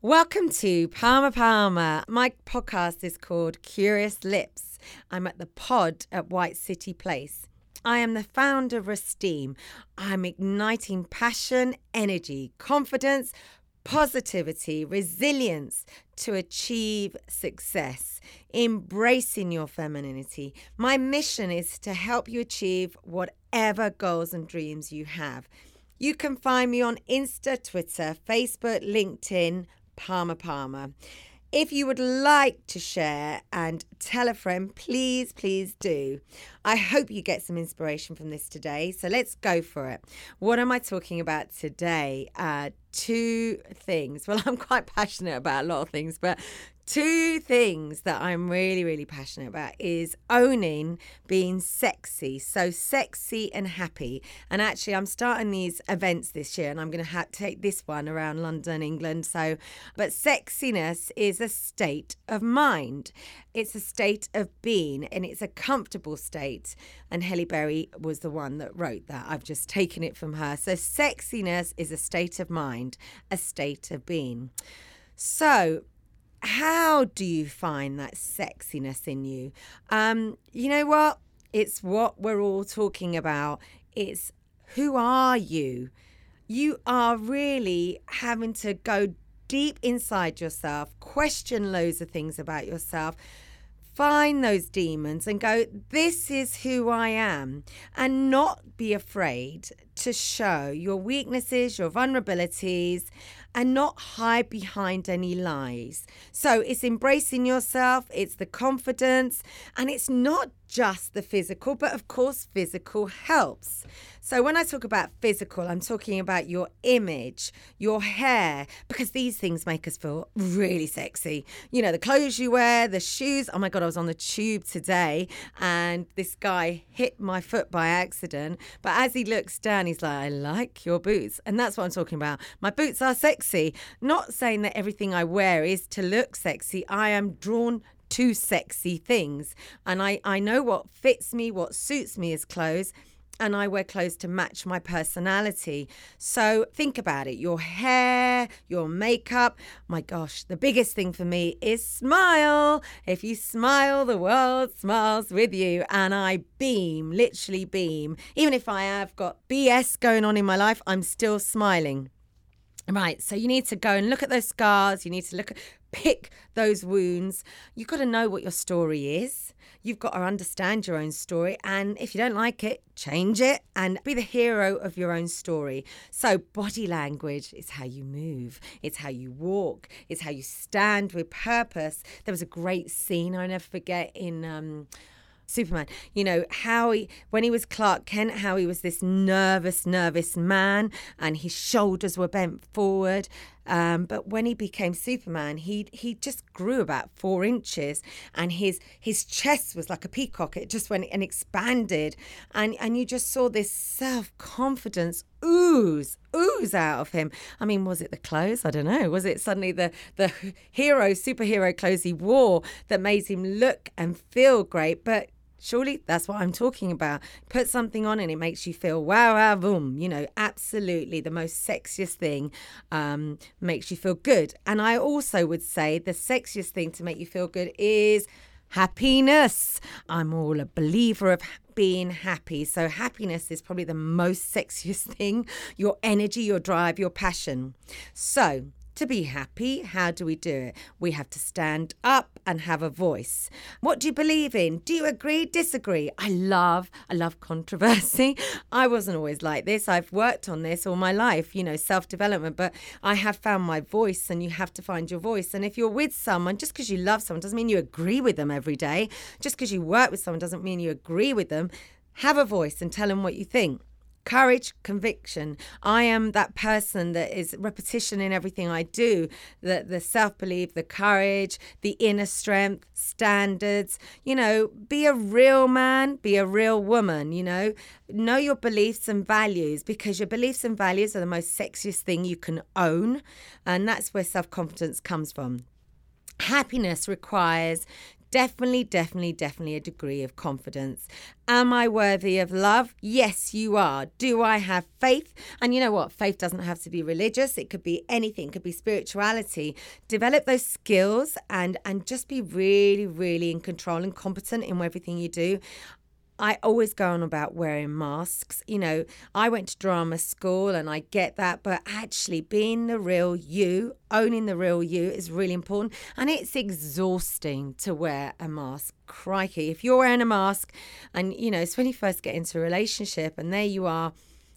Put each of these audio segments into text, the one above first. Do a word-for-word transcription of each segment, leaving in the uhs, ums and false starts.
Welcome to Palma Palmer. My podcast is called Curious Lips. I'm at the pod at White City Place. I am the founder of Resteem. I'm igniting passion, energy, confidence, positivity, resilience to achieve success, embracing your femininity. My mission is to help you achieve whatever goals and dreams you have. You can find me on Insta, Twitter, Facebook, LinkedIn, Palma Palmer. If you would like to share and tell a friend, please, please do. I hope you get some inspiration from this today. So let's go for it. What am I talking about today? Uh, two things. Well, I'm quite passionate about a lot of things, but two things that I'm really, really passionate about is owning being sexy. So sexy and happy. And actually, I'm starting these events this year and I'm going to ha- take this one around London, England. So, but sexiness is a state of mind. It's a state of being and it's a comfortable state. And Halle Berry was the one that wrote that. I've just taken it from her. So sexiness is a state of mind, a state of being. So, how do you find that sexiness in you? Um, you know what? It's what we're all talking about. It's who are you? You are really having to go deep inside yourself, question loads of things about yourself, find those demons and go, this is who I am, and not be afraid to show your weaknesses, your vulnerabilities, and not hide behind any lies. So it's embracing yourself, it's the confidence, and it's not just the physical, but of course physical helps. So when I talk about physical, I'm talking about your image, your hair, because these things make us feel really sexy. You know, the clothes you wear, the shoes. Oh my God, I was on the tube today and this guy hit my foot by accident. But as he looks down, he's like, I like your boots. And that's what I'm talking about. My boots are sexy. Not saying that everything I wear is to look sexy. I am drawn two sexy things. And I, I know what fits me, what suits me is clothes. And I wear clothes to match my personality. So think about it. Your hair, your makeup. My gosh, the biggest thing for me is smile. If you smile, the world smiles with you. And I beam, literally beam. Even if I have got B S going on in my life, I'm still smiling. Right, so you need to go and look at those scars. You need to look at... Pick those wounds. You've got to know what your story is. You've got to understand your own story. And if you don't like it, change it and be the hero of your own story. So body language is how you move. It's how you walk. It's how you stand with purpose. There was a great scene I'll never forget in... Um, Superman, you know, how he, when he was Clark Kent, how he was this nervous, nervous man and his shoulders were bent forward. Um, but when he became Superman, he he just grew about four inches and his his chest was like a peacock. It just went and expanded. And, and you just saw this self-confidence ooze, ooze out of him. I mean, was it the clothes? I don't know. Was it suddenly the, the hero, superhero clothes he wore that made him look and feel great? But surely that's what I'm talking about. Put something on and it makes you feel wow, wow, boom. You know, absolutely the most sexiest thing um, makes you feel good. And I also would say the sexiest thing to make you feel good is happiness. I'm all a believer of being happy. So happiness is probably the most sexiest thing. Your energy, your drive, your passion. So to be happy, how do we do it? We have to stand up and have a voice. What do you believe in? Do you agree, disagree? I love, I love controversy. I wasn't always like this. I've worked on this all my life, you know, self-development, but I have found my voice and you have to find your voice. And if you're with someone, just because you love someone doesn't mean you agree with them every day. Just because you work with someone doesn't mean you agree with them. Have a voice and tell them what you think. Courage, conviction. I am that person that is repetition in everything I do. The, the self-belief, the courage, the inner strength, standards. You know, be a real man, be a real woman, you know. Know your beliefs and values because your beliefs and values are the most sexiest thing you can own. And that's where self-confidence comes from. Happiness requires Definitely, definitely, definitely a degree of confidence. Am I worthy of love? Yes, you are. Do I have faith? And you know what? Faith doesn't have to be religious. It could be anything. It could be spirituality. Develop those skills and, and just be really, really in control and competent in everything you do. I always go on about wearing masks. You know, I went to drama school and I get that, but actually being the real you, owning the real you is really important. And it's exhausting to wear a mask. Crikey. If you're wearing a mask and, you know, it's when you first get into a relationship and there you are,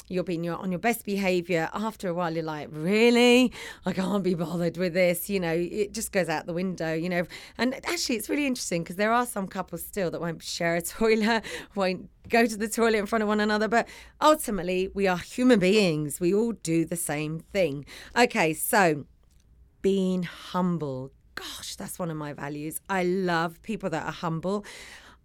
you're being on your best behavior. After a while, you're like, really? I can't be bothered with this. You know, it just goes out the window, you know. And actually, it's really interesting because there are some couples still that won't share a toilet, won't go to the toilet in front of one another. But ultimately, we are human beings. We all do the same thing. Okay, so being humble. Gosh, that's one of my values. I love people that are humble.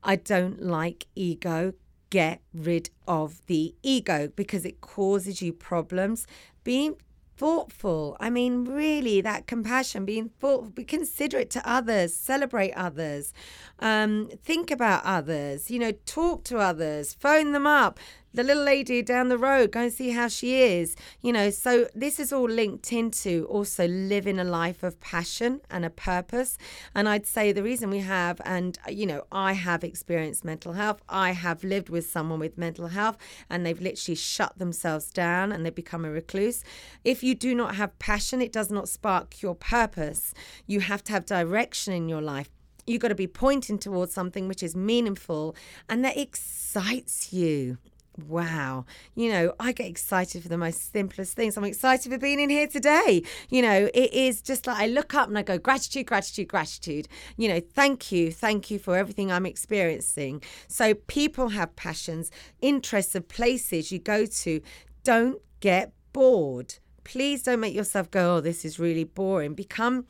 I don't like ego. Get rid of the ego because it causes you problems. Being thoughtful, I mean, really, that compassion, being thoughtful, be considerate to others, celebrate others, um, think about others, you know, talk to others, phone them up. The little lady down the road, go and see how she is. You know, so this is all linked into also living a life of passion and a purpose. And I'd say the reason we have, and, you know, I have experienced mental health. I have lived with someone with mental health and they've literally shut themselves down and they become a recluse. If you do not have passion, it does not spark your purpose. You have to have direction in your life. You've got to be pointing towards something which is meaningful and that excites you. Wow. You know, I get excited for the most simplest things. I'm excited for being in here today. You know, it is just like I look up and I go, gratitude, gratitude, gratitude. You know, thank you. Thank you for everything I'm experiencing. So people have passions, interests of places you go to. Don't get bored. Please don't make yourself go, oh, this is really boring. Become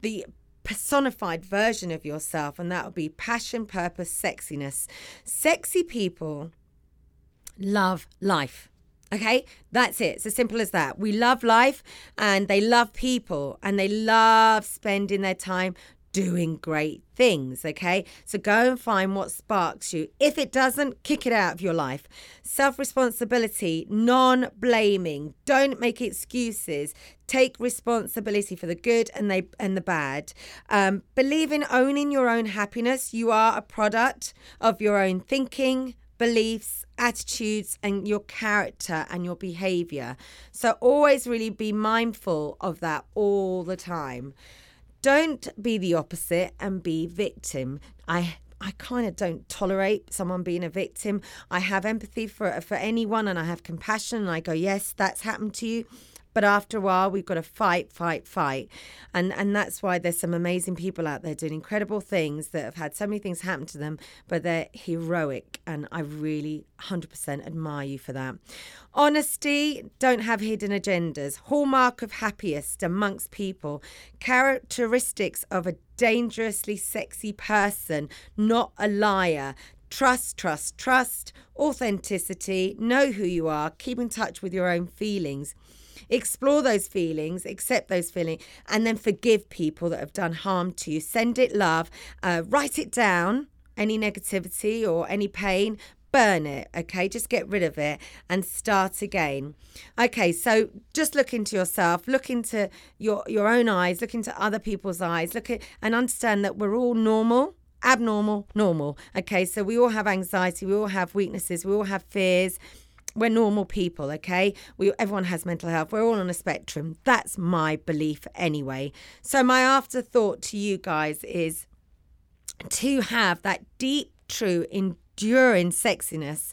the personified version of yourself. And that will be passion, purpose, sexiness. Sexy people love life. Okay, that's it. It's as simple as that. We love life and they love people and they love spending their time doing great things. Okay, so go and find what sparks you. If it doesn't, kick it out of your life. Self-responsibility, non-blaming. Don't make excuses. Take responsibility for the good and they and the bad. Um, believe in owning your own happiness. You are a product of your own thinking, beliefs, attitudes, and your character and your behavior. So always really be mindful of that all the time. Don't be the opposite and be victim. I I kind of don't tolerate someone being a victim. I have empathy for for anyone and I have compassion and I go, yes, that's happened to you. But after a while, we've got to fight, fight, fight. And and that's why there's some amazing people out there doing incredible things that have had so many things happen to them, but they're heroic. And I really one hundred percent admire you for that. Honesty, don't have hidden agendas. Hallmark of happiest amongst people. Characteristics of a dangerously sexy person, not a liar. Trust, trust, trust. Authenticity, know who you are. Keep in touch with your own feelings. Explore those feelings, accept those feelings, and then forgive people that have done harm to you. Send it love, uh, write it down, any negativity or any pain, burn it, okay? Just get rid of it and start again. Okay, so just look into yourself, look into your, your own eyes, look into other people's eyes, look at and understand that we're all normal. Abnormal, normal. Okay, so we all have anxiety, we all have weaknesses, we all have fears. We're normal people, okay? We everyone has mental health. We're all on a spectrum. That's my belief anyway. So my afterthought to you guys is to have that deep, true, enduring sexiness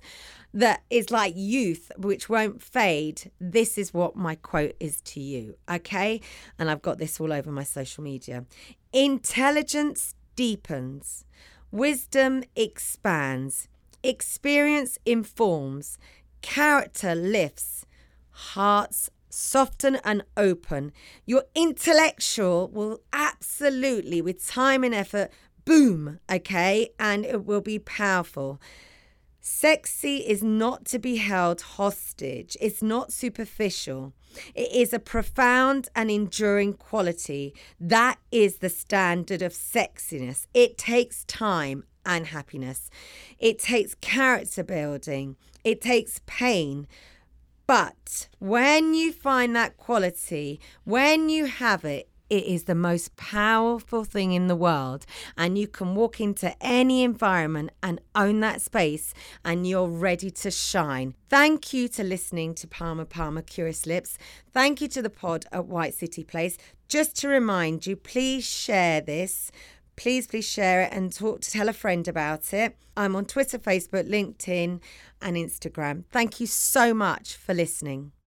that is like youth, which won't fade. This is what my quote is to you, okay? And I've got this all over my social media. Intelligence deepens. Wisdom expands. Experience informs. Character lifts, hearts soften and open. Your intellectual will absolutely, with time and effort, boom, okay? And it will be powerful. Sexy is not to be held hostage. It's not superficial. It is a profound and enduring quality. That is the standard of sexiness. It takes time and happiness. It takes character building. It takes pain. But when you find that quality, when you have it, it is the most powerful thing in the world, and you can walk into any environment and own that space, and you're ready to shine. Thank you to listening to Palma Palmer Curious Lips. Thank you to the pod at White City Place. Just to remind you, please share this. Please, please share it and talk to tell a friend about it. I'm on Twitter, Facebook, LinkedIn, and Instagram. Thank you so much for listening.